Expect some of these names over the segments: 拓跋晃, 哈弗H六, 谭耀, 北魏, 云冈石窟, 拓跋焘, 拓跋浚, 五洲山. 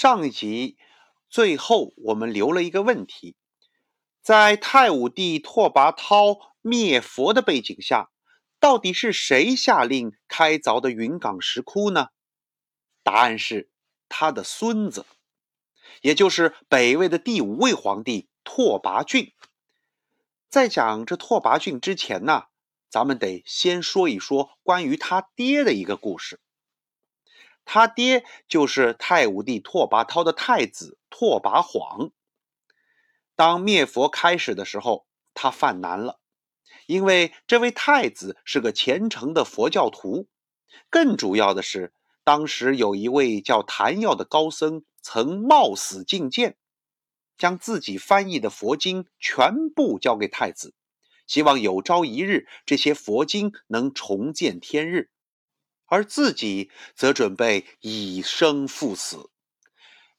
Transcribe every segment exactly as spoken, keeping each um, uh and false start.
上一集最后我们留了一个问题，在太武帝拓跋焘灭佛的背景下，到底是谁下令开凿的云冈石窟呢？答案是他的孙子，也就是北魏的第五位皇帝拓跋浚。在讲这拓跋浚之前呢，咱们得先说一说关于他爹的一个故事。他爹就是太武帝拓跋焘的太子拓跋晃。当灭佛开始的时候，他犯难了，因为这位太子是个虔诚的佛教徒，更主要的是当时有一位叫谭耀的高僧曾冒死进谏，将自己翻译的佛经全部交给太子，希望有朝一日这些佛经能重见天日，而自己则准备以生赴死。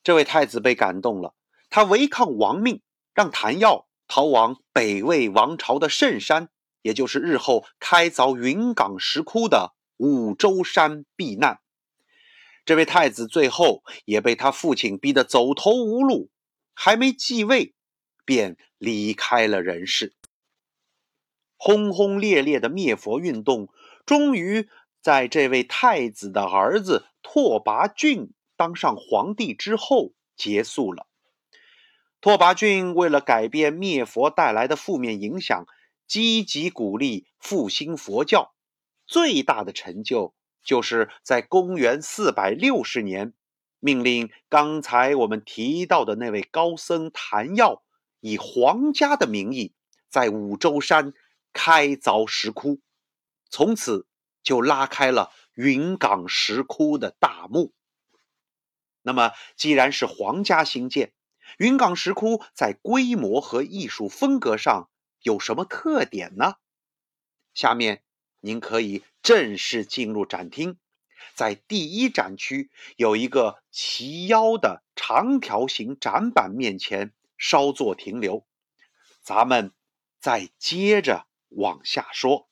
这位太子被感动了，他违抗王命，让谭耀逃往北魏王朝的圣山，也就是日后开凿云冈石窟的五洲山避难。这位太子最后也被他父亲逼得走投无路，还没继位便离开了人世。轰轰烈烈的灭佛运动终于在这位太子的儿子拓跋浚当上皇帝之后结束了。拓跋浚为了改变灭佛带来的负面影响，积极鼓励复兴佛教，最大的成就就是在公元四百六十年，命令刚才我们提到的那位高僧谭耀以皇家的名义在五洲山开凿石窟，从此就拉开了云冈石窟的大幕。那么既然是皇家兴建，云冈石窟在规模和艺术风格上有什么特点呢？下面您可以正式进入展厅。在第一展区有一个齐腰的长条形展板，面前稍作停留，咱们再接着往下说。